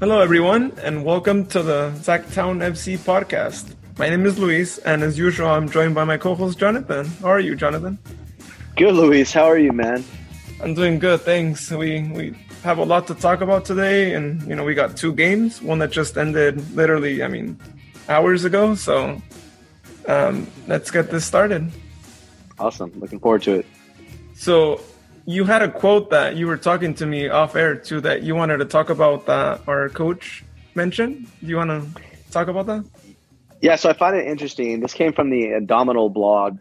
Hello, everyone, and welcome to the Sacktown FC podcast. My name is Luis, and as usual, I'm joined by my co-host, Jonathan. How are you, Jonathan? Good, Luis. How are you, man? I'm doing good, thanks. We have a lot to talk about today, and, you know, we got two games, one that just ended literally, hours ago, so let's get this started. Awesome. Looking forward to it. So you had a quote that you were talking to me off air too that you wanted to talk about that our coach mentioned. Do you want to talk about that? Yeah, so I find it interesting. This came from the Domino blog.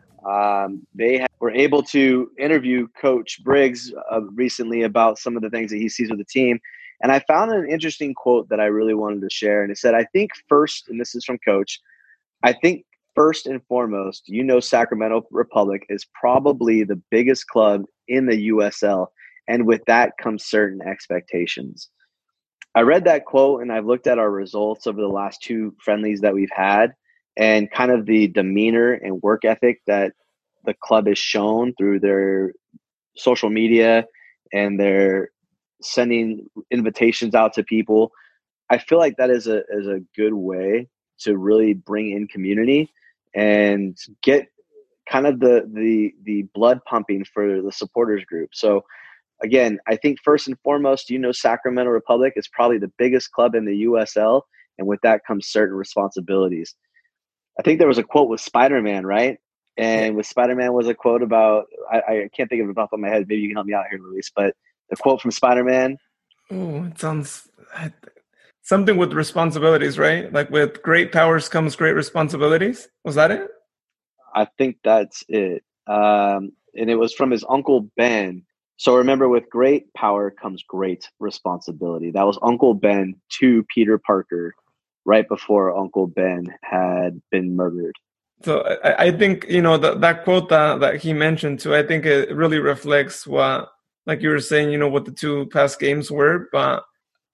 They were able to interview Coach Briggs recently about some of the things that he sees with the team. And I found an interesting quote that I really wanted to share. And it said, I think first, and this is from Coach, I think first and foremost, you know, Sacramento Republic is probably the biggest club in the USL. And with that comes certain expectations. I read that quote and I've looked at our results over the last two friendlies that we've had and kind of the demeanor and work ethic that the club has shown through their social media and their sending invitations out to people. I feel like that is a good way to really bring in community and get kind of the blood pumping for the supporters group. So again, I think first and foremost, you know, Sacramento Republic is probably the biggest club in the USL. And with that comes certain responsibilities. I think there was a quote with Spider-Man, right? And with Spider-Man was a quote about, I can't think of it off the top of my head. Maybe you can help me out here, Luis, but the quote from Spider-Man. Oh, it sounds something with responsibilities, right? Like with great powers comes great responsibilities. Was that it? I think that's it. And it was from his Uncle Ben. So remember, with great power comes great responsibility. That was Uncle Ben to Peter Parker right before Uncle Ben had been murdered. So I think, you know, that quote that he mentioned too, I think it really reflects what, like you were saying, you know, what the two past games were, but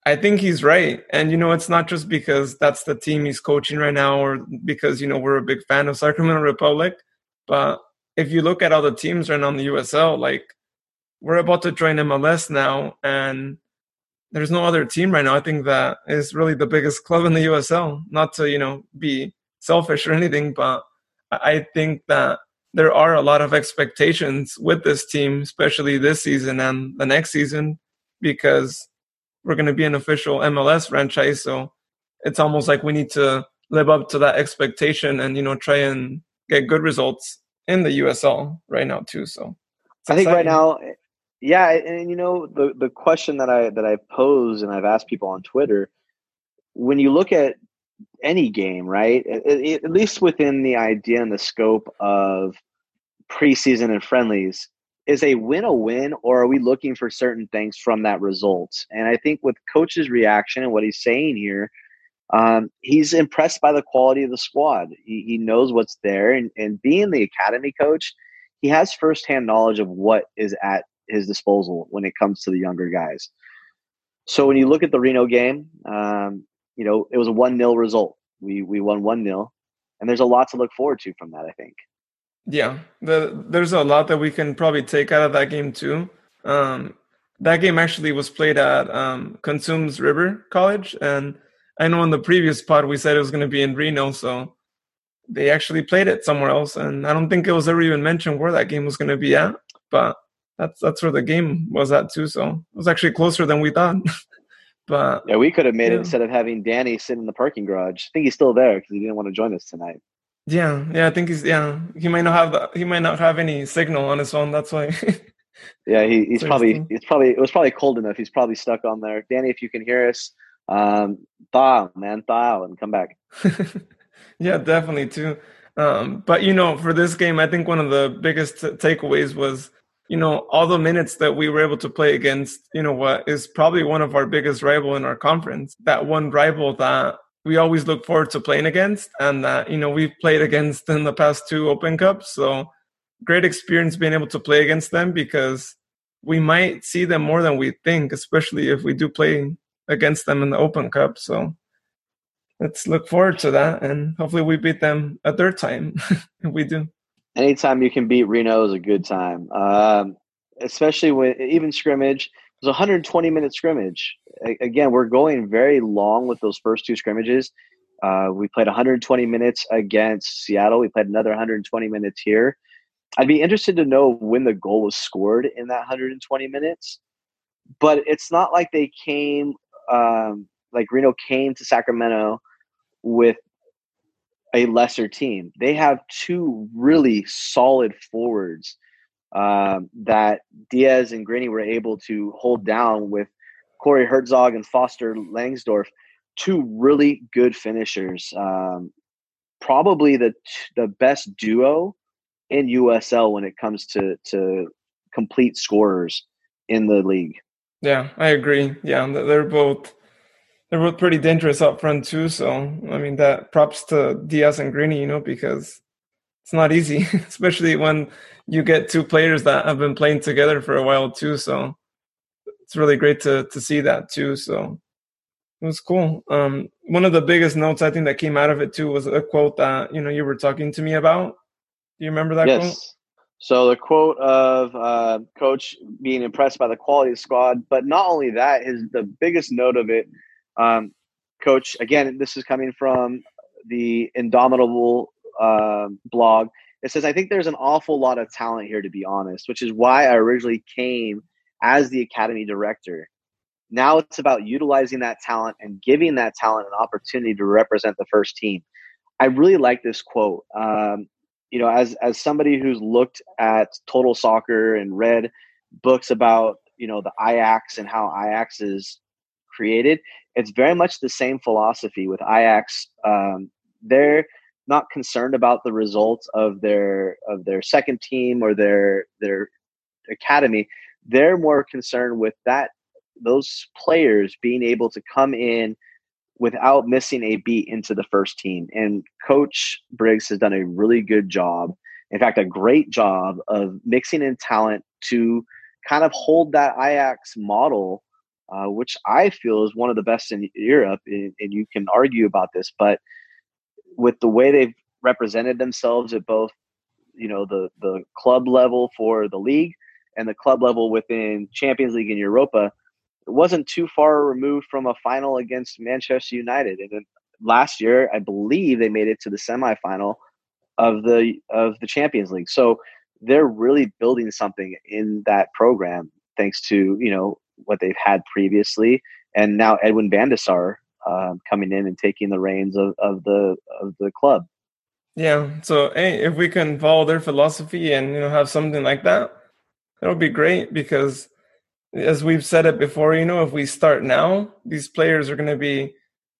I think he's right. And, you know, it's not just because that's the team he's coaching right now or because, you know, we're a big fan of Sacramento Republic. But if you look at all the teams right now in the USL, like we're about to join MLS now and there's no other team right now. I think that is really the biggest club in the USL, not to, you know, be selfish or anything. But I think that there are a lot of expectations with this team, especially this season and the next season, because we're going to be an official MLS franchise, so it's almost like we need to live up to that expectation and, you know, try and get good results in the USL right now too. So I think right now, yeah, and you know, the question that I pose and I've asked people on Twitter, when you look at any game, right, at least within the idea and the scope of preseason and friendlies, is a win a win, or are we looking for certain things from that result? And I think with Coach's reaction and what he's saying here, he's impressed by the quality of the squad. He knows what's there. And being the academy coach, he has firsthand knowledge of what is at his disposal when it comes to the younger guys. So when you look at the Reno game, you know, it was a 1-0 result. We won 1-0. And there's a lot to look forward to from that, I think. Yeah, there's a lot that we can probably take out of that game too. That game actually was played at Cosumnes River College, and I know in the previous pod we said it was going to be in Reno, so they actually played it somewhere else, and I don't think it was ever even mentioned where that game was going to be at, but that's where the game was at too, so it was actually closer than we thought. But yeah, we could have made it instead of having Danny sit in the parking garage. I think he's still there because he didn't want to join us tonight. Yeah, I think he might not have any signal on his phone. That's why. Yeah, it was probably cold enough. He's probably stuck on there. Danny, if you can hear us, thaw out and come back. Yeah, definitely too. But you know, for this game, I think one of the biggest takeaways was, you know, all the minutes that we were able to play against, you know, what is probably one of our biggest rival in our conference. That one rival that we always look forward to playing against, and that, you know, we've played against in the past two Open Cups. So great experience being able to play against them, because we might see them more than we think, especially if we do play against them in the Open Cup. So let's look forward to that, and hopefully we beat them a third time if we do. Anytime you can beat Reno is a good time, especially when even scrimmage. It was a 120-minute scrimmage. Again, we're going very long with those first two scrimmages. We played 120 minutes against Seattle. We played another 120 minutes here. I'd be interested to know when the goal was scored in that 120 minutes. But it's not like they came like Reno came to Sacramento with a lesser team. They have two really solid forwards that Diaz and Grinney were able to hold down with Corey Herzog and Foster Langsdorf, two really good finishers. Probably the best duo in USL when it comes to complete scorers in the league. Yeah, I agree. Yeah, they're both pretty dangerous up front too. So, I mean, that props to Diaz and Grinney, you know, because it's not easy, especially when you get two players that have been playing together for a while too. So it's really great to see that too. So it was cool. One of the biggest notes I think that came out of it too was a quote that, you know, you were talking to me about. Do you remember that quote? Yes. So the quote of Coach being impressed by the quality of the squad, but not only that, the biggest note of it, Coach, again, this is coming from the Indomitable blog. It says, I think there's an awful lot of talent here, to be honest, which is why I originally came as the academy director. Now it's about utilizing that talent and giving that talent an opportunity to represent the first team. I really like this quote. You know, as somebody who's looked at total soccer and read books about, you know, the Ajax and how Ajax is created, it's very much the same philosophy with Ajax. They're not concerned about the results of their second team or their academy. They're more concerned with those players being able to come in without missing a beat into the first team. And Coach Briggs has done a really good job, in fact, a great job of mixing in talent to kind of hold that Ajax model, which I feel is one of the best in Europe, and you can argue about this, but with the way they've represented themselves at both, you know, the club level for the league and the club level within Champions League and Europa, it wasn't too far removed from a final against Manchester United. And then last year, I believe they made it to the semifinal of the Champions League. So they're really building something in that program, thanks to, you know, what they've had previously. And now Edwin van der Sar coming in and taking the reins of the club. Yeah. So, hey, if we can follow their philosophy and, you know, have something like that, it'll be great because, as we've said it before, you know, if we start now, these players are going to be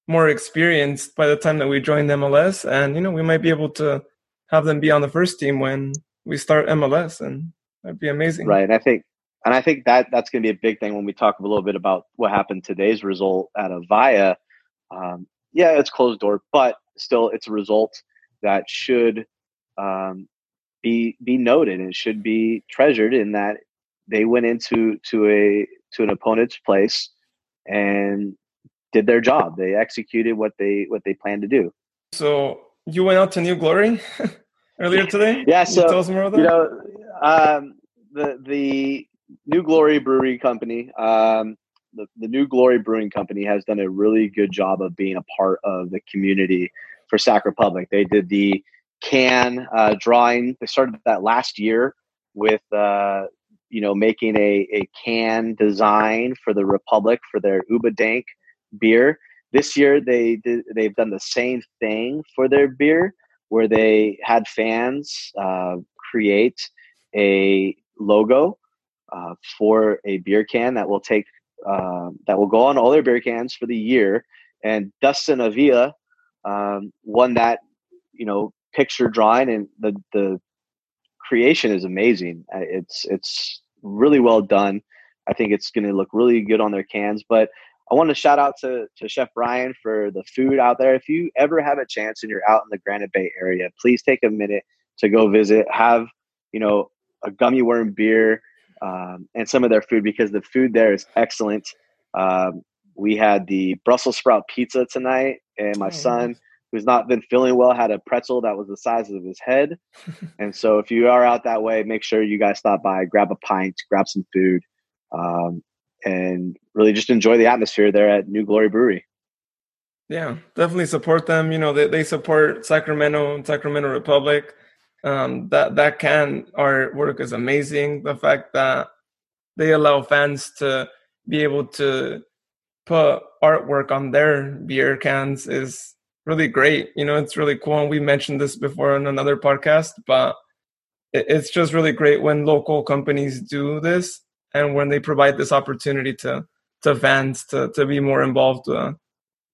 more experienced by the time that we join the MLS. And, you know, we might be able to have them be on the first team when we start MLS, and that'd be amazing. Right. And I think that that's going to be a big thing when we talk a little bit about what happened today's result at Avaya. Yeah, it's closed door, but still it's a result that should be noted and should be treasured in that they went into an opponent's place and did their job. They executed what they planned to do. So you went out to New Glory earlier today? Yeah. So, tell us more about that. You know, the New Glory Brewing Company, the New Glory Brewing Company has done a really good job of being a part of the community for Sac Republic. They did the can drawing. They started that last year with you know, making a can design for the Republic for their Uba Dank beer. This year, they've done the same thing for their beer, where they had fans create a logo for a beer can that will take that will go on all their beer cans for the year. And Dustin Avila won that, you know, picture drawing, and the creation is amazing. It's really well done. I think it's going to look really good on their cans. But I want to shout out to Chef Brian for the food out there. If you ever have a chance and you're out in the Granite Bay area, please take a minute to go visit, have, you know, a gummy worm beer and some of their food, because the food there is excellent. We had the Brussels sprout pizza tonight, and my son, who's not been feeling well, had a pretzel that was the size of his head. And so if you are out that way, make sure you guys stop by, grab a pint, grab some food. and really just enjoy the atmosphere there at New Glory Brewery. Yeah, definitely support them. You know, they support Sacramento and Sacramento Republic. Our work is amazing. The fact that they allow fans to be able to put artwork on their beer cans is really great. You know, it's really cool. And we mentioned this before on another podcast, but it's just really great when local companies do this and when they provide this opportunity to fans to be more involved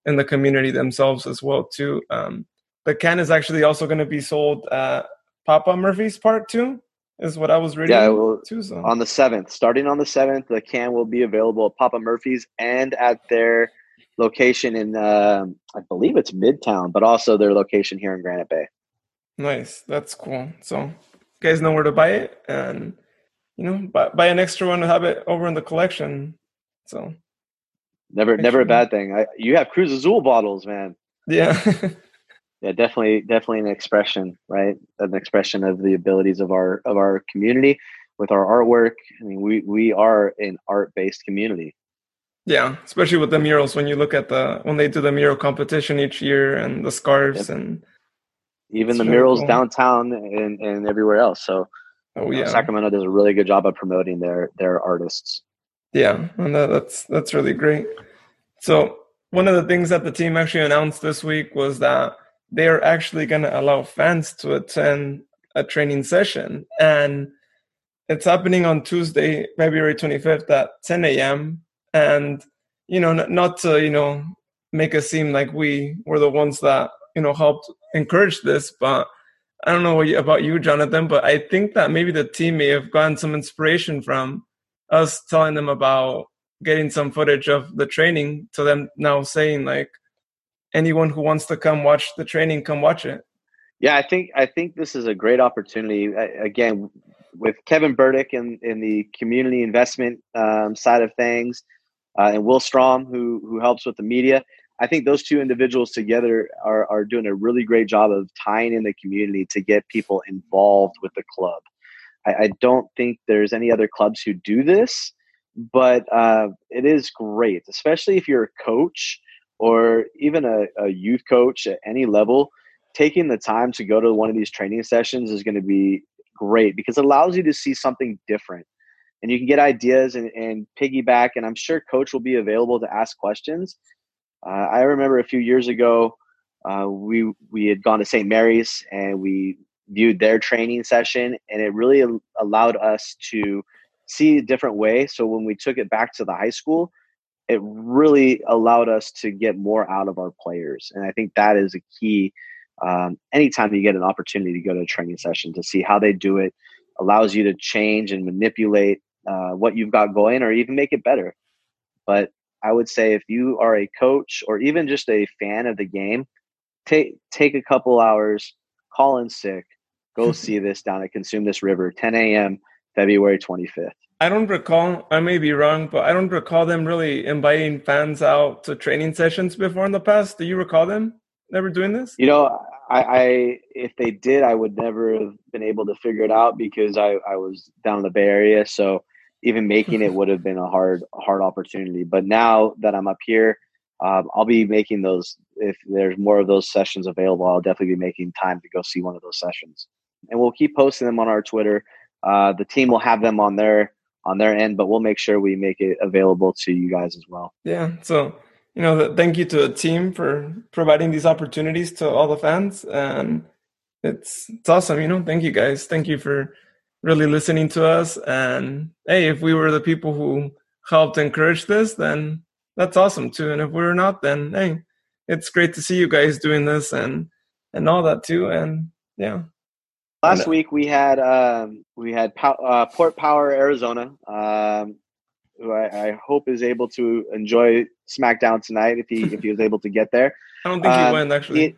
in the community themselves as well, too. The can is actually also going to be sold at Papa Murphy's Park, too, is what I was reading. Yeah, well, too, so. On the 7th. Starting on the 7th, the can will be available at Papa Murphy's and at their location in, I believe it's Midtown, but also their location here in Granite Bay. Nice. That's cool. So you guys know where to buy it. And, you know, buy an extra one to have it over in the collection. So never a bad thing. You have Cruz Azul bottles, man. Yeah. Yeah, definitely an expression, right? An expression of the abilities of our community with our artwork. I mean, we are an art-based community. Yeah, especially with the murals. When you look at when they do the mural competition each year, and the scarves, yep. And even the murals downtown and everywhere else. So, Sacramento does a really good job of promoting their artists. Yeah, and that's really great. So, one of the things that the team actually announced this week was that they are actually going to allow fans to attend a training session. And it's happening on Tuesday, February 25th at 10 a.m. And, you know, not to, you know, make it seem like we were the ones that, you know, helped encourage this. But I don't know about you, Jonathan, but I think that maybe the team may have gotten some inspiration from us telling them about getting some footage of the training to them now saying, like, anyone who wants to come watch the training, come watch it. Yeah, I think this is a great opportunity. Again, with Kevin Burdick in the community investment side of things, and Will Strom, who helps with the media, I think those two individuals together are doing a really great job of tying in the community to get people involved with the club. I don't think there's any other clubs who do this, but it is great, especially if you're a coach or even a youth coach at any level. Taking the time to go to one of these training sessions is going to be great because it allows you to see something different and you can get ideas and piggyback. And I'm sure coach will be available to ask questions. I remember a few years ago, we had gone to St. Mary's and we viewed their training session, and it really allowed us to see a different way. So when we took it back to the high school, it really allowed us to get more out of our players. And I think that is a key. Anytime you get an opportunity to go to a training session to see how they do it, allows you to change and manipulate what you've got going or even make it better. But I would say if you are a coach or even just a fan of the game, take a couple hours, call in sick, go see this down at Cosumnes River, 10 a.m., February 25th. I don't recall, I may be wrong, but I don't recall them really inviting fans out to training sessions before in the past. Do you recall them never doing this? You know, I if they did, I would never have been able to figure it out because I was down in the Bay Area. So even making it would have been a hard opportunity. But now that I'm up here, I'll be making those. If there's more of those sessions available, I'll definitely be making time to go see one of those sessions. And we'll keep posting them on our Twitter. The team will have them on their end, but we'll make sure we make it available to you guys as well. Yeah. So, you know, thank you to the team for providing these opportunities to all the fans. And it's awesome. You know, thank you guys. Thank you for really listening to us. And hey, if we were the people who helped encourage this, then that's awesome too. And if we're not, then hey, it's great to see you guys doing this and all that too. And yeah. Last week we had Port Power Arizona, who I hope is able to enjoy SmackDown tonight if he was able to get there. I don't think he went actually.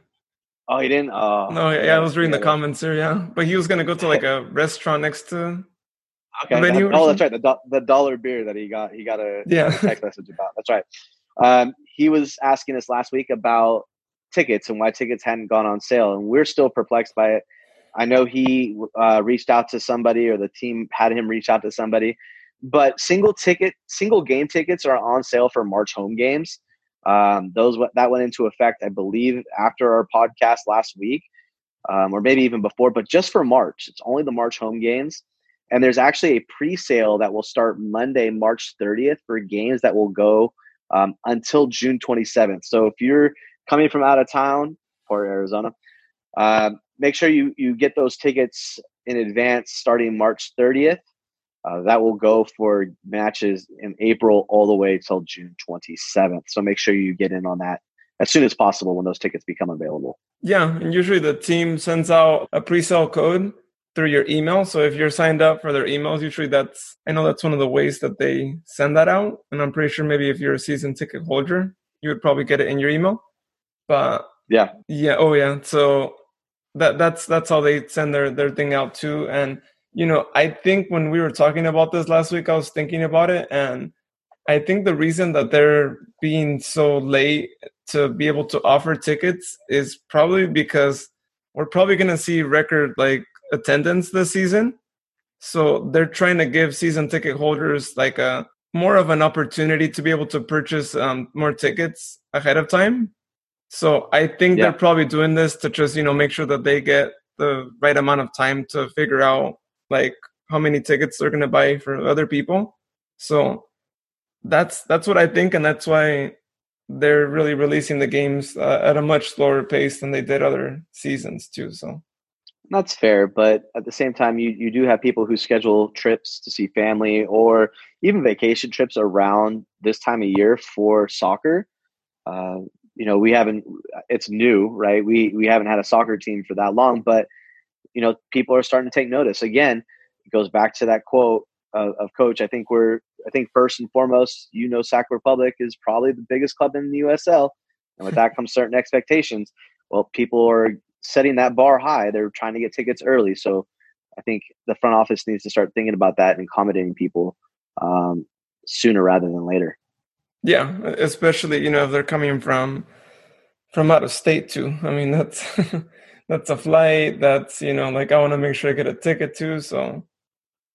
He didn't. I was reading the comments here. Yeah, but he was going to go to like a restaurant next to. Okay. That's right. The dollar beer that he got a text message about. That's right. He was asking us last week about tickets and why tickets hadn't gone on sale, and we're still perplexed by it. I know he reached out to somebody, or the team had him reach out to somebody, But single game tickets are on sale for March home games. That went into effect, I believe, after our podcast last week, or maybe even before, but just for March. It's only the March home games. And there's actually a pre-sale that will start Monday, March 30th for games that will go until June 27th. So if you're coming from out of town or Arizona, make sure you get those tickets in advance starting March 30th. That will go for matches in April all the way till June 27th. So make sure you get in on that as soon as possible when those tickets become available. Yeah, and usually the team sends out a pre-sale code through your email. So if you're signed up for their emails, usually that's one of the ways that they send that out. And I'm pretty sure maybe if you're a season ticket holder, you would probably get it in your email. But yeah. Oh yeah. So that's how they send their thing out too. And, you know, I think when we were talking about this last week, I was thinking about it. And I think the reason that they're being so late to be able to offer tickets is probably because we're probably going to see record attendance this season. So they're trying to give season ticket holders a more of an opportunity to be able to purchase more tickets ahead of time. So I think they're probably doing this to just, make sure that they get the right amount of time to figure out how many tickets they're going to buy for other people. So that's what I think. And that's why they're really releasing the games at a much slower pace than they did other seasons too. So that's fair. But at the same time, you do have people who schedule trips to see family or even vacation trips around this time of year for soccer. We haven't, it's new, right? We haven't had a soccer team for that long, but people are starting to take notice. Again, it goes back to that quote of Coach. I think first and foremost, Sacramento Republic is probably the biggest club in the USL. And with that comes certain expectations. Well, people are setting that bar high. They're trying to get tickets early. So I think the front office needs to start thinking about that and accommodating people sooner rather than later. Yeah, especially, if they're coming from out of state too. I mean, that's... that's a flight. That's, I want to make sure I get a ticket too. So,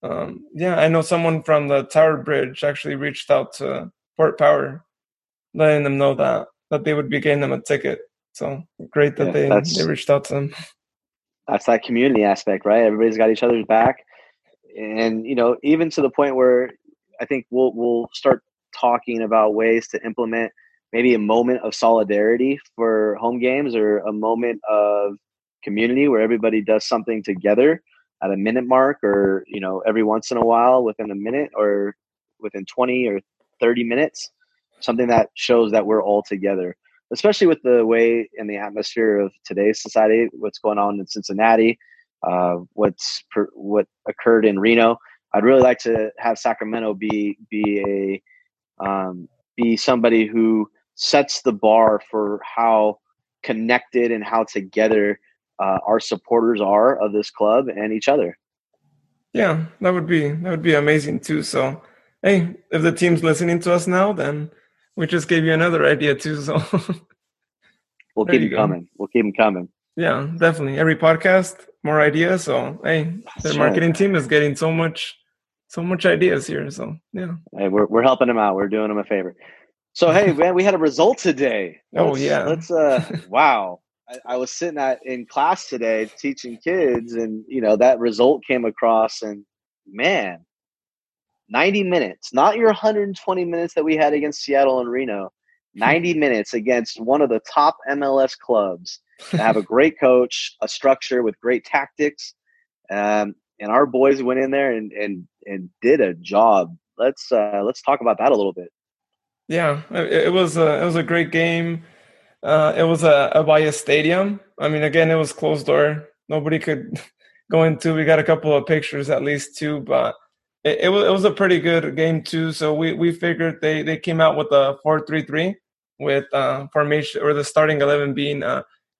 I know someone from the Tower Bridge actually reached out to Port Power, letting them know that they would be getting them a ticket. So great that they reached out to them. That's that community aspect, right? Everybody's got each other's back. And, even to the point where I think we'll start talking about ways to implement maybe a moment of solidarity for home games or a moment of community where everybody does something together at a minute mark or every once in a while within a minute or within 20 or 30 minutes, something that shows that we're all together, especially with the way and the atmosphere of today's society, what's going on in Cincinnati, what occurred in Reno. I'd really like to have Sacramento be somebody who sets the bar for how connected and how together our supporters are of this club and each other. Yeah, that would be amazing too. So, hey, if the team's listening to us now, then we just gave you another idea too. So we'll keep them coming. We'll keep them coming. Yeah, definitely. Every podcast, more ideas. So, hey, their marketing team is getting so much ideas here. So, yeah, hey, we're helping them out. We're doing them a favor. So, hey, man, we had a result today. Wow. I was sitting in class today teaching kids and, that result came across and, man, 90 minutes, not your 120 minutes that we had against Seattle and Reno, 90 minutes against one of the top MLS clubs that have a great coach, a structure with great tactics. And our boys went in there and did a job. Let's talk about that a little bit. Yeah, it was a great game. It was a Avaya Stadium. I mean, again, it was closed door. Nobody could go into. We got a couple of pictures at least too, but it was a pretty good game too. So we figured they came out with a 4-3-3 with formation or the starting 11 being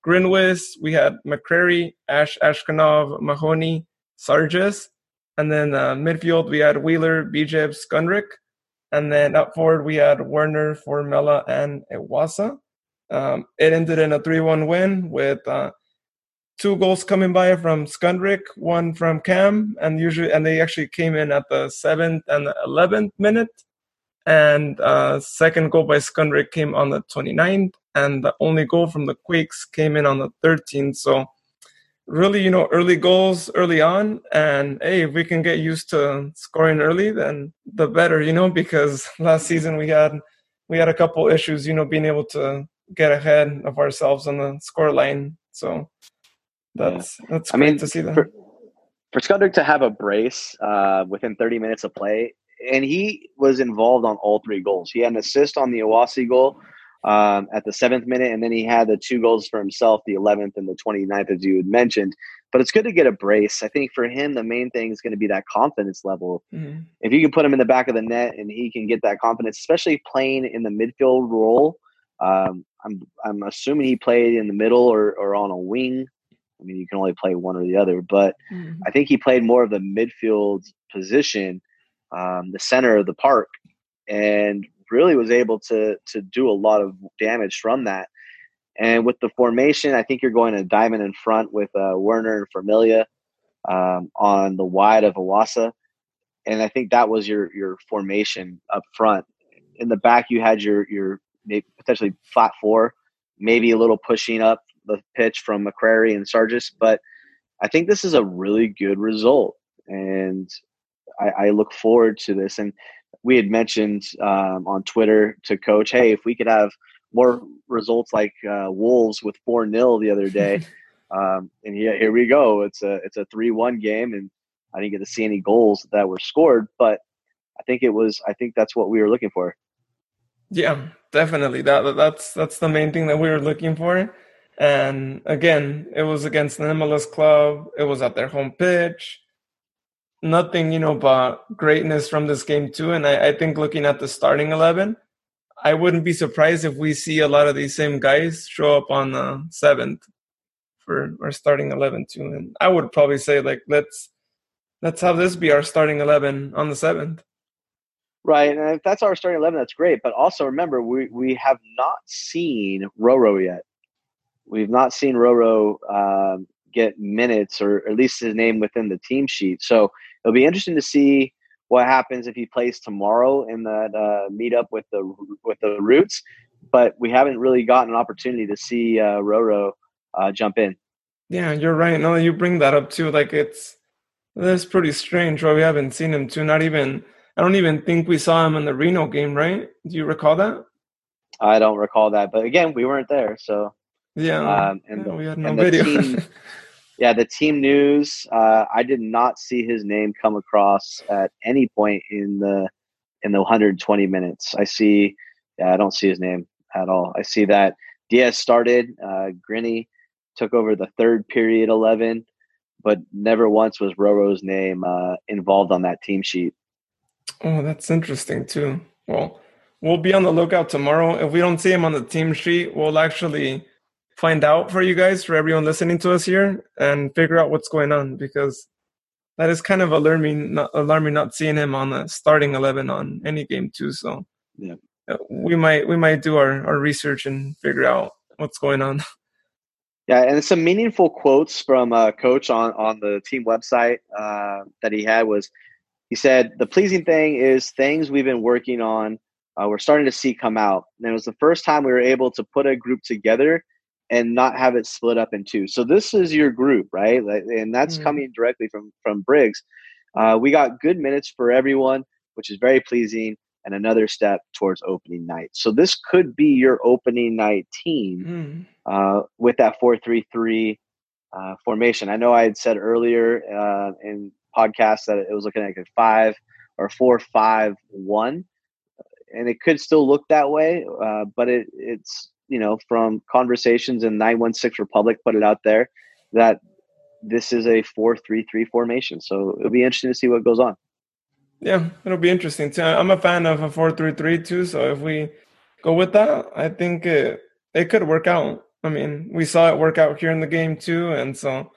Grinney. We had McCrary, Ashkanov, Mahoney, Sargis, and then midfield we had Wheeler, BJ Scundrich, and then up forward we had Werner, Formella, and Iwasa. It ended in a 3-1 win with two goals coming by from Scundrich, one from Cam, and they actually came in at the 7th and 11th minute. And second goal by Scundrich came on the 29th, and the only goal from the Quakes came in on the 13th. So really, early goals early on. And, hey, if we can get used to scoring early, then the better, because last season we had a couple issues, being able to get ahead of ourselves on the score line. So that's great to see that. For Scundrich to have a brace within 30 minutes of play, and he was involved on all three goals. He had an assist on the Iwasa goal at the 7th minute, and then he had the two goals for himself, the 11th and the 29th, as you had mentioned. But it's good to get a brace. I think for him, the main thing is going to be that confidence level. Mm-hmm. If you can put him in the back of the net and he can get that confidence, especially playing in the midfield role. I'm assuming he played in the middle or on a wing. I mean, you can only play one or the other, but mm-hmm. I think he played more of the midfield position, the center of the park, and really was able to do a lot of damage from that. And with the formation, I think you're going to diamond in front with Werner and Formella on the wide of Iwasa. And I think that was your formation up front. In the back, you had your potentially flat four, maybe a little pushing up the pitch from McCrary and Sargis. But I think this is a really good result, and I look forward to this. And we had mentioned on Twitter to Coach, hey, if we could have more results like Wolves with 4-0 the other day, and here we go. It's a 3-1 game, and I didn't get to see any goals that were scored, but I think that's what we were looking for. Yeah, definitely. That's the main thing that we were looking for. And again, it was against an MLS club. It was at their home pitch. Nothing, but greatness from this game too. And I think looking at the starting 11, I wouldn't be surprised if we see a lot of these same guys show up on the 7th for our starting 11 too. And I would probably say, like, let's have this be our starting 11 on the 7th. Right, and if that's our starting 11, that's great. But also remember, we have not seen Roro yet. We've not seen Roro get minutes, or at least his name within the team sheet. So it'll be interesting to see what happens if he plays tomorrow in that meetup with the Roots. But we haven't really gotten an opportunity to see Roro jump in. Yeah, you're right. No, you bring that up too. Like, that's pretty strange why we haven't seen him too. I don't even think we saw him in the Reno game, right? Do you recall that? I don't recall that, but again, we weren't there, so. Yeah, we had no video. The team news. I did not see his name come across at any point in the 120 minutes. I don't see his name at all. I see that Diaz started. Grinney took over the third period 11, but never once was Roro's name involved on that team sheet. Oh, that's interesting too. Well, we'll be on the lookout tomorrow. If we don't see him on the team sheet, we'll actually find out for you guys, for everyone listening to us here, and figure out what's going on, because that is kind of alarming not seeing him on the starting 11 on any game too. So yeah, we might do our research and figure out what's going on. Yeah, and some meaningful quotes from Coach on the team website that he had was, he said, the pleasing thing is things we've been working on, we're starting to see come out. And it was the first time we were able to put a group together and not have it split up in two. So this is your group, right? And that's coming directly from Briggs. We got good minutes for everyone, which is very pleasing, and another step towards opening night. So this could be your opening night team with that 4-3-3 formation. I know I had said earlier in podcast that it was looking like a 5 or 4-5-1, and it could still look that way, but it's from conversations, and 916 Republic put it out there that this is a 4-3-3 formation. So it'll be interesting to see what goes on. Yeah, it'll be interesting too. I'm a fan of a 4-3-3 too, so if we go with that, I think it could work out. I mean, we saw it work out here in the game too, and so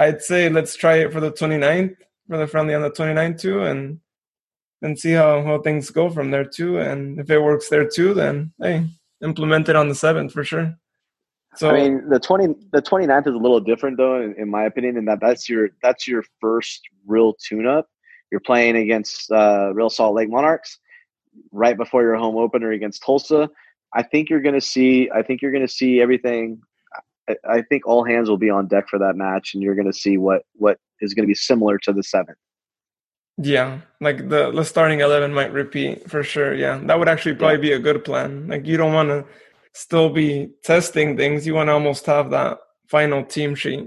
I'd say let's try it for the 29th, for the friendly on the 29th too, and see how things go from there too. And if it works there too, then hey, implement it on the 7th for sure. So I mean, the 29th is a little different though, in my opinion, in that that's your first real tune-up. You're playing against Real Salt Lake Monarchs right before your home opener against Tulsa. I think you're going to see everything. I think all hands will be on deck for that match, and you're going to see what is going to be similar to the 7th. Yeah, like the starting 11 might repeat for sure. Yeah, that would actually probably be a good plan. Like you don't want to still be testing things. You want to almost have that final team sheet.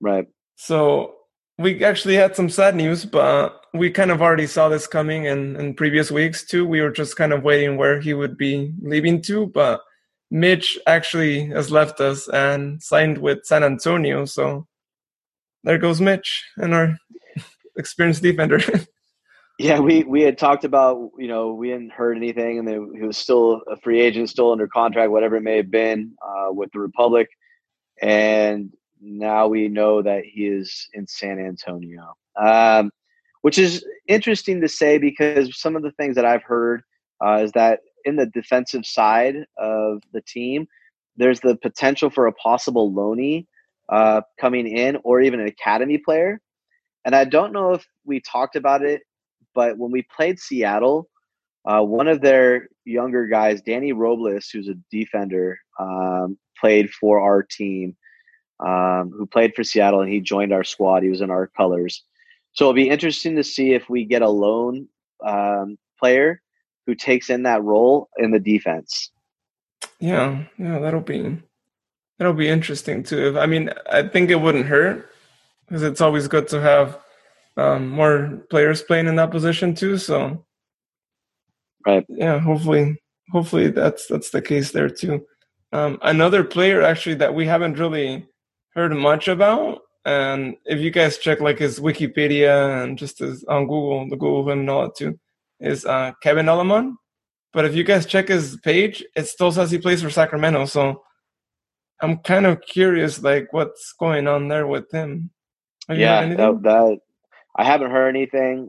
Right. So we actually had some sad news, but we kind of already saw this coming in previous weeks too. We were just kind of waiting where he would be leaving to, but Mitch actually has left us and signed with San Antonio. So there goes Mitch and our experienced defender. Yeah, we had talked about, we hadn't heard anything, and he was still a free agent, still under contract, whatever it may have been, with the Republic. And now we know that he is in San Antonio, which is interesting to say because some of the things that I've heard is that in the defensive side of the team, there's the potential for a possible loanee coming in or even an academy player. And I don't know if we talked about it, but when we played Seattle, one of their younger guys, Danny Robles, who's a defender, played for our team, who played for Seattle, and he joined our squad. He was in our colors. So it'll be interesting to see if we get a lone player who takes in that role in the defense. Yeah, that'll be interesting too. I mean, I think it wouldn't hurt because it's always good to have more players playing in that position too. So, right. Yeah, hopefully that's the case there too. Another player actually that we haven't really heard much about, and if you guys check like his Wikipedia and just his on Google, the Google and all that too, is Kevin Alamon. But if you guys check his page, it still says he plays for Sacramento. So I'm kind of curious, like what's going on there with him. Have you heard anything? I haven't heard anything.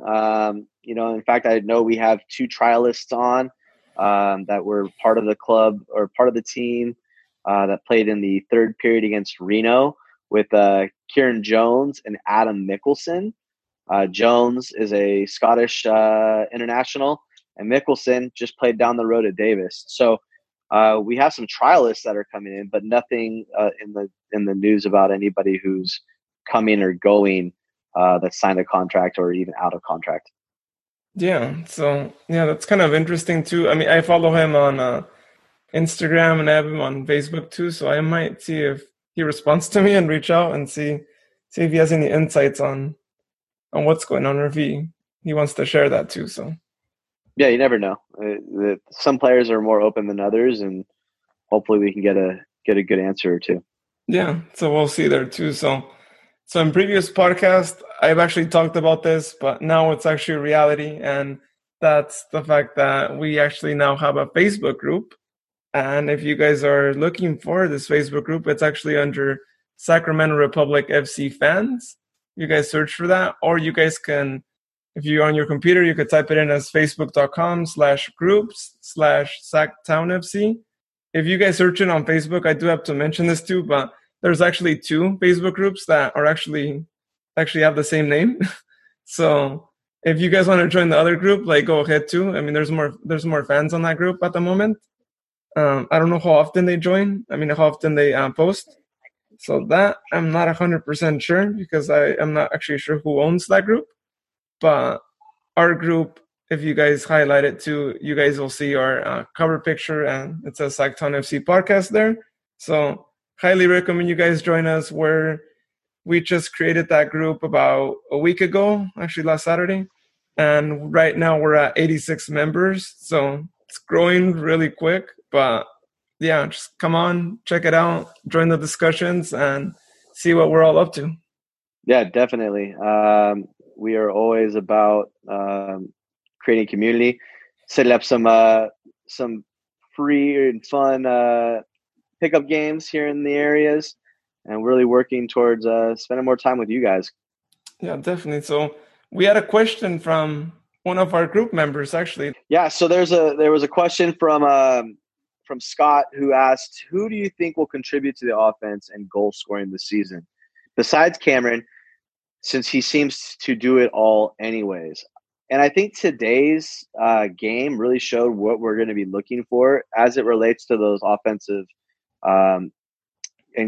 In fact, I know we have 2 trialists on that were part of the club or part of the team that played in the third period against Reno with Kieran Jones and Adam Mickelson. Jones is a Scottish international, and Mickelson just played down the road at Davis. So we have some trialists that are coming in, but nothing in the news about anybody who's coming or going that signed a contract or even out of contract. Yeah. So yeah, that's kind of interesting too. I mean, I follow him on Instagram and I have him on Facebook too. So I might see if he responds to me and reach out and see if he has any insights on what's going on or if he wants to share that too. So yeah, you never know. Some players are more open than others, and hopefully we can get a good answer or two. Yeah. So we'll see there too. So in previous podcast, I've actually talked about this, but now it's actually a reality. And that's the fact that we actually now have a Facebook group. And if you guys are looking for this Facebook group, it's actually under Sacramento Republic FC Fans. You guys search for that, or you guys can, if you're on your computer, you could type it in as facebook.com/groups/Sacktown FC. If you guys search it on Facebook, I do have to mention this too, but there's actually 2 Facebook groups that are actually have the same name. So if you guys want to join the other group, like go ahead too. I mean, there's more fans on that group at the moment. I don't know how often they join. I mean, how often they post. So that I'm not 100% sure because I'm not actually sure who owns that group. But our group, if you guys highlight it too, you guys will see our cover picture, and it says Sacktown FC podcast there. So highly recommend you guys join us, where we just created that group about a week ago, actually last Saturday. And right now we're at 86 members. So it's growing really quick. But yeah, just come on, check it out, join the discussions and see what we're all up to. Yeah, definitely. We are always about creating community, setting up some free and fun pickup games here in the areas, and really working towards spending more time with you guys. Yeah, definitely. So we had a question from one of our group members, actually. Yeah, so there was a question from from Scott, who asked, who do you think will contribute to the offense and goal scoring this season? Besides Cameron, since he seems to do it all anyways. And I think today's game really showed what we're going to be looking for as it relates to those offensive and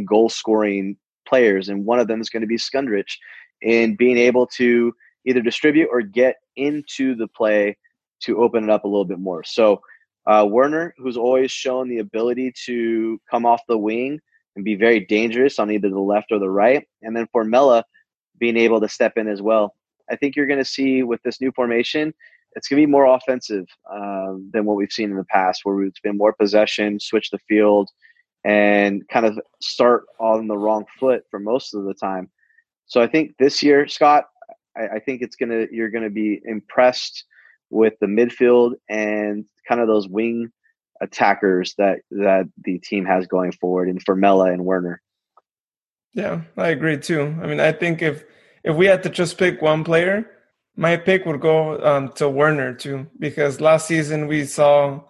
goal scoring players. And one of them is going to be Scundrich in being able to either distribute or get into the play to open it up a little bit more. So Werner, who's always shown the ability to come off the wing and be very dangerous on either the left or the right. And then Formella being able to step in as well. I think you're going to see with this new formation, it's going to be more offensive than what we've seen in the past, where it's been more possession, switch the field, and kind of start on the wrong foot for most of the time. So I think this year, Scott, I think it's going to you're going to be impressed with the midfield and kind of those wing attackers that the team has going forward in Formella and Werner. Yeah, I agree too. I mean, I think if we had to just pick one player, my pick would go to Werner too, because last season we saw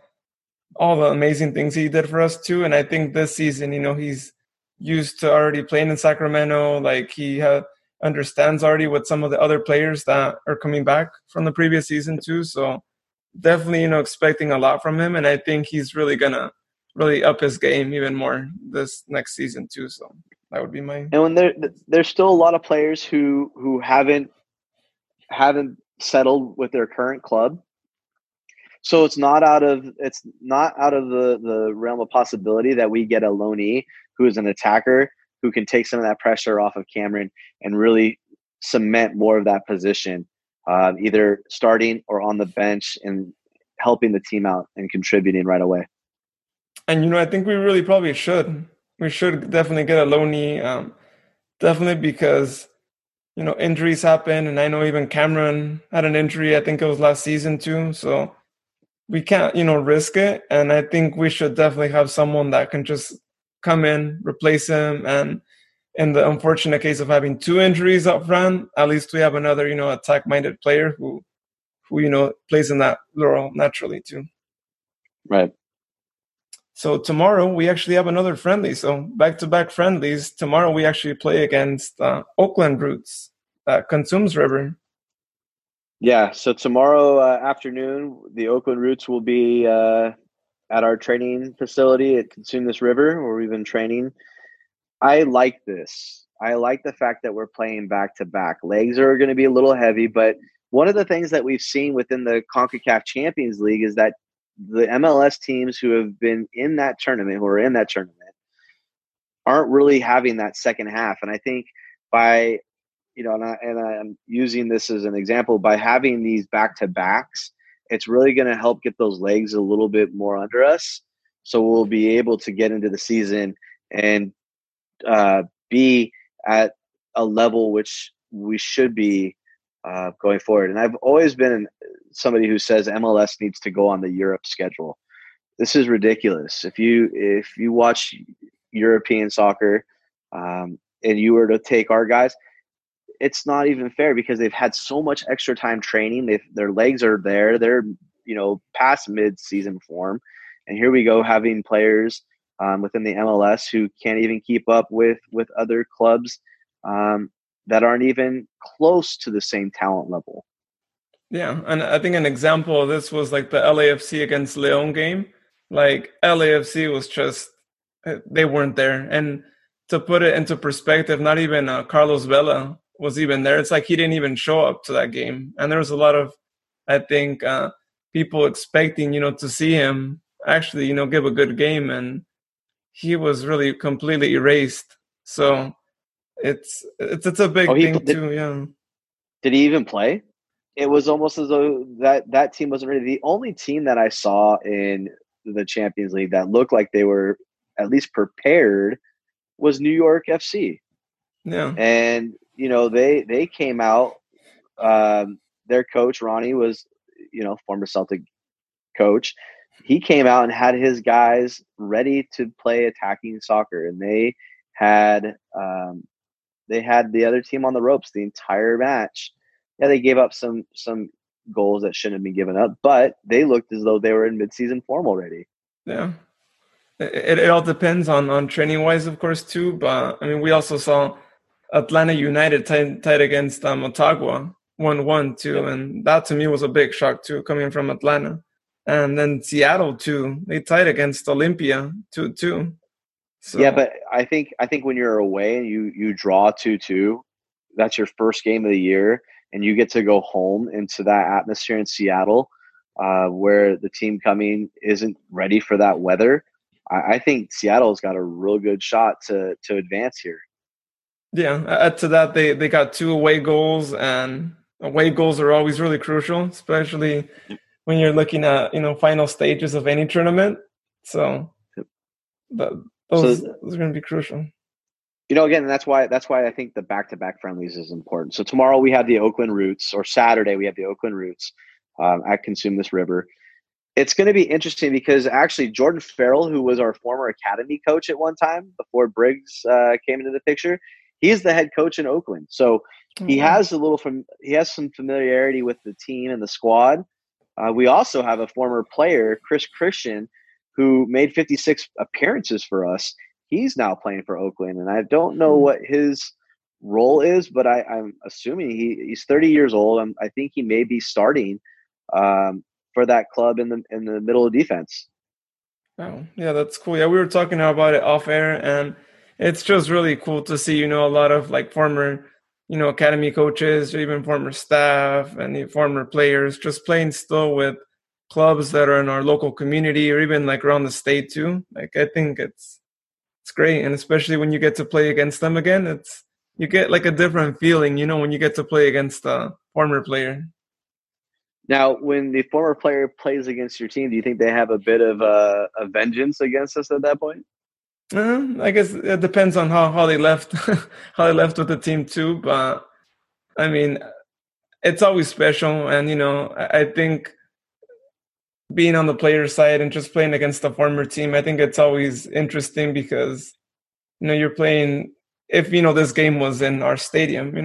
all the amazing things he did for us too. And I think this season, you know, he's used to already playing in Sacramento. Like he understands already what some of the other players that are coming back from the previous season too. So definitely, you know, expecting a lot from him. And I think he's really going to really up his game even more this next season too. So that would be my. And when there's still a lot of players who haven't settled with their current club, so it's not out of the realm of possibility that we get a loanee who is an attacker who can take some of that pressure off of Cameron and really cement more of that position, either starting or on the bench and helping the team out and contributing right away. And you know, I think we really probably should. We should definitely get a loanee, definitely because, you know, injuries happen. And I know even Cameron had an injury. I think it was last season too. So we can't, you know, risk it. And I think we should definitely have someone that can just come in, replace him. And in the unfortunate case of having two injuries up front, at least we have another, you know, attack-minded player who you know, plays in that role naturally too. Right. So tomorrow we actually have another friendly. So back-to-back friendlies. Tomorrow we actually play against Oakland Roots, Cosumnes River. Yeah. So tomorrow afternoon, the Oakland Roots will be at our training facility at Cosumnes River, where we've been training. I like this. I like the fact that we're playing back-to-back. Legs are going to be a little heavy, but one of the things that we've seen within the CONCACAF Champions League is that the MLS teams who are in that tournament, aren't really having that second half. And I think by, you know, and I'm using this as an example, by having these back-to-backs, it's really going to help get those legs a little bit more under us. So we'll be able to get into the season and be at a level which we should be going forward. And I've always been somebody who says MLS needs to go on the Europe schedule. This is ridiculous. If you watch European soccer and you were to take our guys, it's not even fair because they've had so much extra time training. Their legs are there. They're, you know, past mid-season form. And here we go having players within the MLS who can't even keep up with other clubs that aren't even close to the same talent level. Yeah, and I think an example of this was like the LAFC against Leon game. Like LAFC was just, they weren't there. And to put it into perspective, not even Carlos Vela was even there. It's like he didn't even show up to that game. And there was a lot of, I think, people expecting, you know, to see him actually, you know, give a good game. And he was really completely erased. So it's a big thing too, yeah. Did he even play? It was almost as though that team wasn't really the only team that I saw in the Champions League that looked like they were at least prepared was New York FC. Yeah. And, you know, they came out. Their coach, Ronnie, was, you know, former Celtic coach. He came out and had his guys ready to play attacking soccer. And they had the other team on the ropes the entire match. Yeah, they gave up some goals that shouldn't have been given up, but they looked as though they were in midseason form already. Yeah. It all depends on training wise, of course, too. But I mean, we also saw Atlanta United tied against Motagua 1-1 too, and that to me was a big shock too, coming from Atlanta. And then Seattle too, they tied against Olympia 2-2. So. Yeah, but I think when you're away and you draw 2-2, that's your first game of the year, and you get to go home into that atmosphere in Seattle, where the team coming isn't ready for that weather. I think Seattle's got a real good shot to advance here. Yeah, add to that, they got two away goals, and away goals are always really crucial, especially when you're looking at, final stages of any tournament. So those are going to be crucial. Again, that's why I think the back-to-back friendlies is important. So tomorrow we have the Oakland Roots, or Saturday we have the Oakland Roots at Cosumnes River. It's going to be interesting because actually Jordan Farrell, who was our former academy coach at one time before Briggs came into the picture, he is the head coach in Oakland. So he has some familiarity with the team and the squad. We also have a former player, Chris Christian, who made 56 appearances for us. He's now playing for Oakland, and I don't know what his role is, but I'm assuming he's 30 years old. I think he may be starting for that club in the middle of defense. Oh, yeah, that's cool. Yeah, we were talking about it off air, and it's just really cool to see, a lot of like former, academy coaches or even former staff and former players just playing still with clubs that are in our local community or even like around the state too. Like, I think it's great. And especially when you get to play against them again, you get like a different feeling, when you get to play against a former player. Now, when the former player plays against your team, do you think they have a bit of a vengeance against us at that point? I guess it depends on how they left with the team too. But I mean, it's always special, and I think being on the player side and just playing against the former team, I think it's always interesting because you're playing. If this game was in our stadium,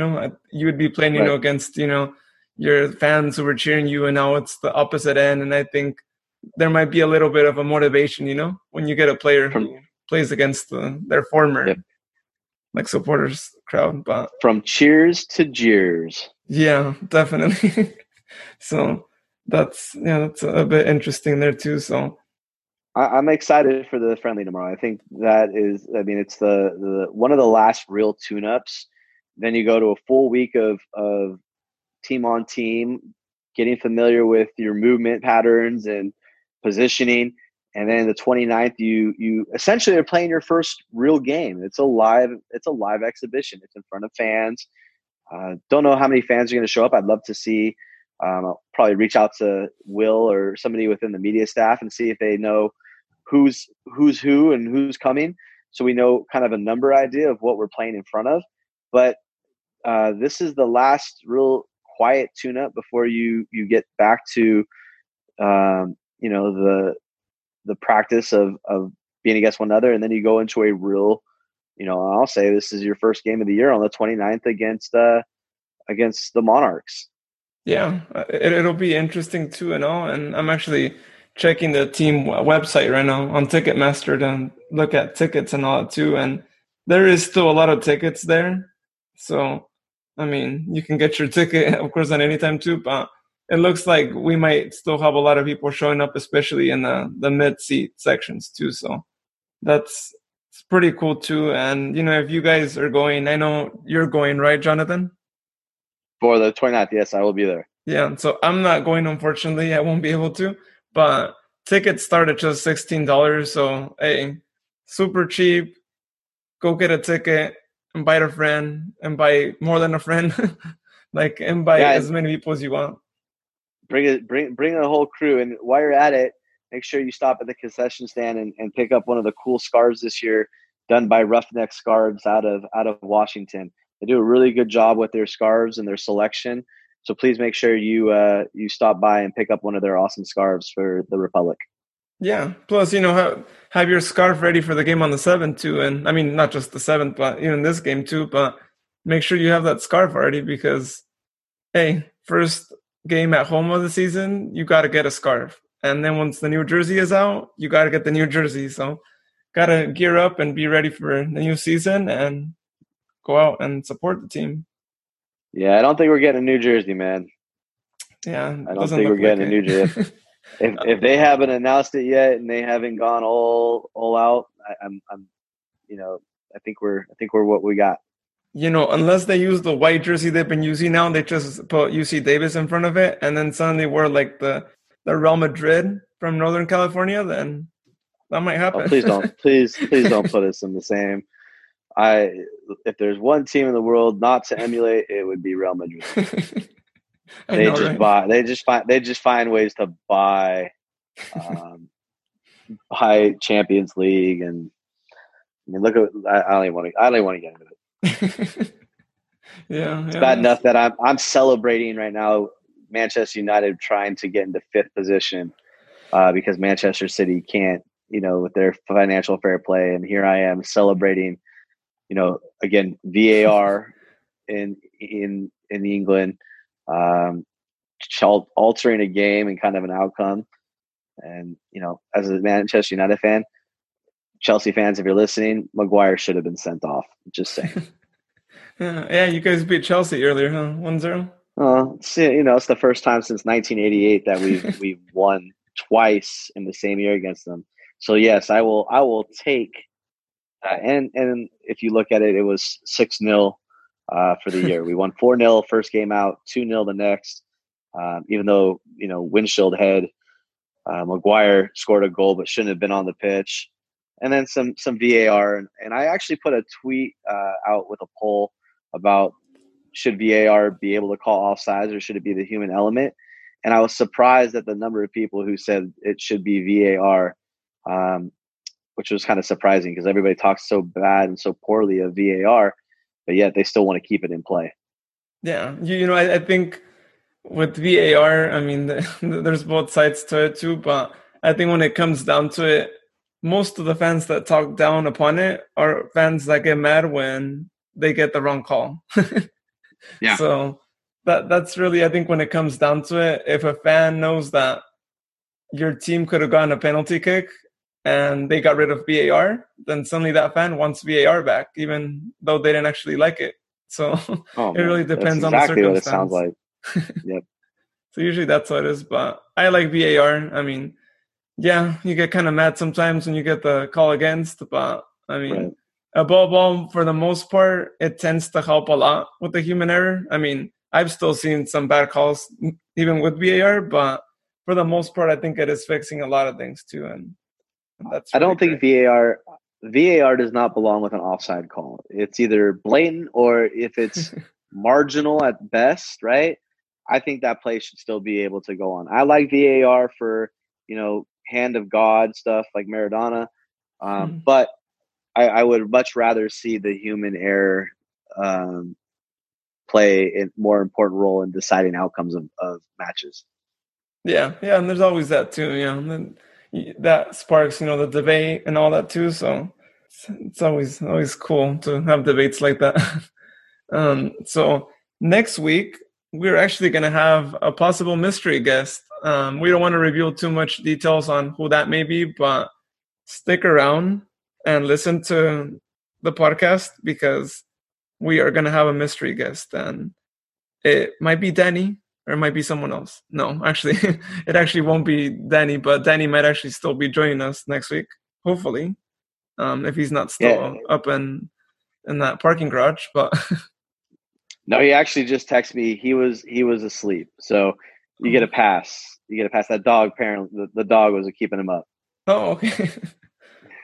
you would be playing right. Against your fans who were cheering you, and now it's the opposite end. And I think there might be a little bit of a motivation, when you get a player who plays against their former like supporters crowd. But from cheers to jeers. Yeah, definitely. So that's a bit interesting there too. So I'm excited for the friendly tomorrow. I think that is, it's the one of the last real tune-ups. Then you go to a full week of team on team, getting familiar with your movement patterns and positioning. And then the 29th, you essentially are playing your first real game. It's a live exhibition. It's in front of fans. Don't know how many fans are going to show up. I'd love to see, I'll probably reach out to Will or somebody within the media staff and see if they know who's who and who's coming. So we know kind of a number idea of what we're playing in front of. But this is the last real quiet tune-up before you get back to the practice of being against one another, and then you go into a real, I'll say this is your first game of the year on the 29th against the Monarchs. Yeah, it'll be interesting too, and I'm actually checking the team website right now on Ticketmaster to look at tickets and all that too, and there is still a lot of tickets there, so. You can get your ticket, of course, at any time too, but it looks like we might still have a lot of people showing up, especially in the mid-seat sections too. So it's pretty cool too. And, if you guys are going, I know you're going, right, Jonathan? For the 29th, yes, I will be there. Yeah, so I'm not going, unfortunately. I won't be able to. But tickets start at just $16. So, hey, super cheap. Go get a ticket. Invite a friend, and buy more than a friend, like invite as many people as you want. Bring a whole crew, and while you're at it, make sure you stop at the concession stand and pick up one of the cool scarves this year, done by Roughneck Scarves out of Washington. They do a really good job with their scarves and their selection. So please make sure you stop by and pick up one of their awesome scarves for the Republic. Yeah. Plus, have your scarf ready for the game on the 7th too. And not just the 7th, but in this game too, but make sure you have that scarf already because, hey, first game at home of the season, you got to get a scarf. And then once the new jersey is out, you got to get the new jersey. So gotta gear up and be ready for the new season and go out and support the team. Yeah, I don't think we're getting a new jersey, man. Yeah, I don't think we're getting a new jersey. If they haven't announced it yet and they haven't gone all out, I'm you know, I think we're what we got. You know, unless they use the white jersey they've been using now, they just put UC Davis in front of it, and then suddenly we're like the Real Madrid from Northern California, then that might happen. Oh, please don't, please don't put us in the same. If there's one team in the world not to emulate, it would be Real Madrid. They just find ways to buy, buy Champions League, and I mean, look at I don't even want to get into it. Yeah, it's bad enough that I'm celebrating right now Manchester United trying to get into 5th position because Manchester City can't, you know, with their financial fair play. And here I am celebrating, you know, again, VAR in England, altering a game and kind of an outcome. And you know, as a Manchester United fan, Chelsea fans, if you're listening, Maguire should have been sent off. Just saying. Yeah, you guys beat Chelsea earlier, huh? 1-0? You know, it's the first time since 1988 that we've won twice in the same year against them. So yes, I will take. And if you look at it, it was 6-0 for the year. We won 4-0 first game out, 2-0 the next. Even though, you know, windshield head, Maguire scored a goal but shouldn't have been on the pitch. And then some VAR, and I actually put a tweet out with a poll about should VAR be able to call offsides or should it be the human element? And I was surprised at the number of people who said it should be VAR, which was kind of surprising because everybody talks so bad and so poorly of VAR, but yet they still want to keep it in play. Yeah, you know, I think with VAR, I mean, there's both sides to it too, but I think when it comes down to it, most of the fans that talk down upon it are fans that get mad when they get the wrong call. Yeah. So that's really, I think, when it comes down to it, if a fan knows that your team could have gotten a penalty kick and they got rid of VAR, then suddenly that fan wants VAR back, even though they didn't actually like it. So it really depends on the circumstance. What it sounds like. Yep. So usually that's what it is, but I like VAR. I mean, yeah, you get kind of mad sometimes when you get the call against, but I mean, right. Above all, for the most part, it tends to help a lot with the human error. I mean, I've still seen some bad calls even with VAR, but for the most part, I think it is fixing a lot of things too. And that's really think VAR does not belong with an offside call. It's either blatant or if it's marginal at best, right? I think that play should still be able to go on. I like VAR for, you know, hand of God stuff like Maradona. But I would much rather see the human error play a more important role in deciding outcomes of matches. Yeah. And there's always that too. Yeah. And then that sparks, you know, the debate and all that too. So it's always cool to have debates like that. So next week, we're actually going to have a possible mystery guest. We don't want to reveal too much details on who that may be, but stick around and listen to the podcast because we are going to have a mystery guest, and it might be Danny or it might be someone else. No, actually, it actually won't be Danny, but Danny might actually still be joining us next week, hopefully, if he's not still up in that parking garage. But no, he actually just texted me. He was asleep, so. You get a pass. That dog, apparently, the dog was keeping him up. Oh, okay.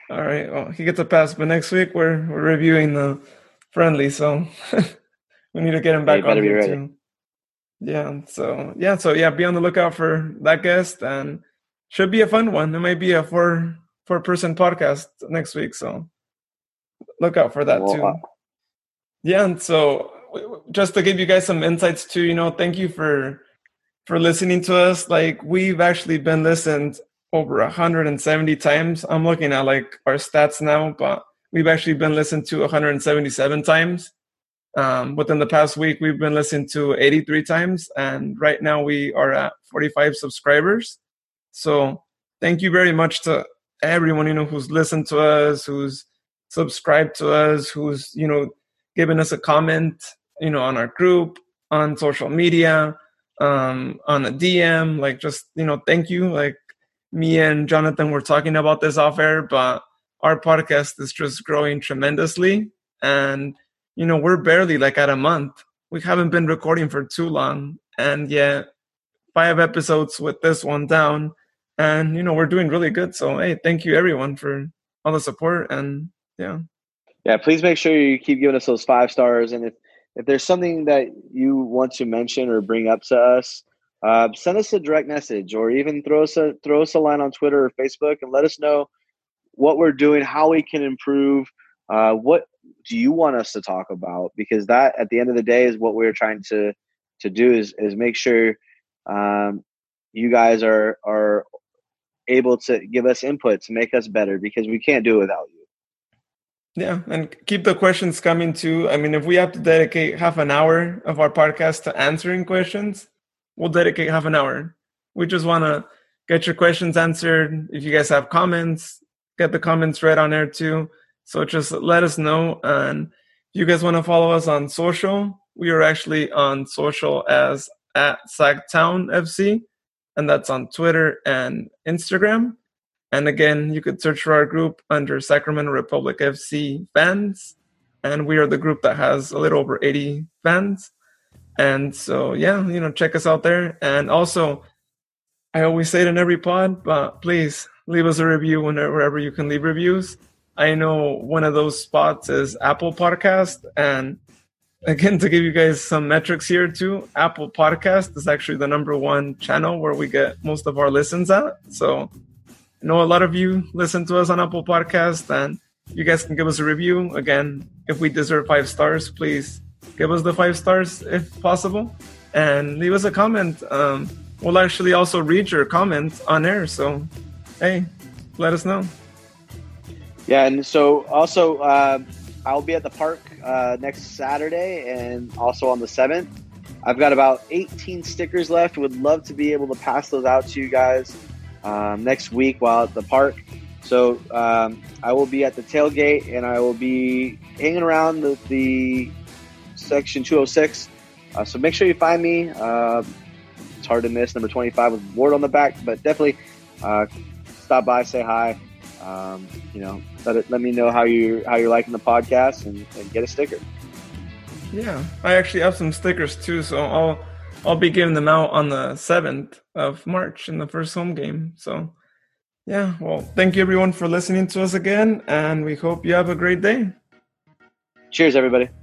All right. Well, he gets a pass, but next week we're reviewing the friendly, so we need to get him back on here too. Yeah. So be on the lookout for that guest, and should be a fun one. It might be a four person podcast next week, so look out for that too. Yeah. And so just to give you guys some insights too, you know, thank you for listening to us. Like, we've actually been listened over 170 times. I'm looking at like our stats now, but we've actually been listened to 177 times. Within the past week, we've been listened to 83 times. And right now we are at 45 subscribers. So thank you very much to everyone, you know, who's listened to us, who's subscribed to us, who's, you know, given us a comment, you know, on our group, on social media, on a DM, like, just, you know, thank you. Like, me and Jonathan were talking about this off air, but our podcast is just growing tremendously. And, you know, we're barely like at a month. We haven't been recording for too long. And yet 5 episodes with this one down. And, you know, we're doing really good. So, hey, thank you everyone for all the support. And yeah. Yeah. Please make sure you keep giving us those 5 stars. And if there's something that you want to mention or bring up to us, send us a direct message, or even throw us a line on Twitter or Facebook, and let us know what we're doing, how we can improve. What do you want us to talk about? Because that, at the end of the day, is what we're trying to do, is make sure you guys are able to give us input to make us better, because we can't do it without you. Yeah, and keep the questions coming too. I mean, if we have to dedicate half an hour of our podcast to answering questions, we'll dedicate half an hour. We just want to get your questions answered. If you guys have comments, get the comments read on air too. So just let us know. And if you guys want to follow us on social, we are actually on social as @Sacktown FC. And that's on Twitter and Instagram. And again, you could search for our group under Sacramento Republic FC fans. And we are the group that has a little over 80 fans. And so, yeah, you know, check us out there. And also, I always say it in every pod, but please leave us a review wherever you can leave reviews. I know one of those spots is Apple Podcast. And again, to give you guys some metrics here too, Apple Podcast is actually the #1 channel where we get most of our listens at. So I know a lot of you listen to us on Apple Podcast, and you guys can give us a review. Again, if we deserve 5 stars, please give us the 5 stars if possible, and leave us a comment. We'll actually also read your comments on air. So, hey, let us know. Yeah, and so also I'll be at the park next Saturday, and also on the 7th. I've got about 18 stickers left. Would love to be able to pass those out to you guys next week while at the park. So I will be at the tailgate, and I will be hanging around the Section 206. So make sure you find me. It's hard to miss. Number 25 with Ward on the back, but definitely stop by, say hi. You know, let me know how you're liking the podcast, and get a sticker. Yeah, I actually have some stickers too, so I'll be giving them out on the 7th of March in the first home game. So yeah, well, thank you everyone for listening to us again, and we hope you have a great day. Cheers, everybody.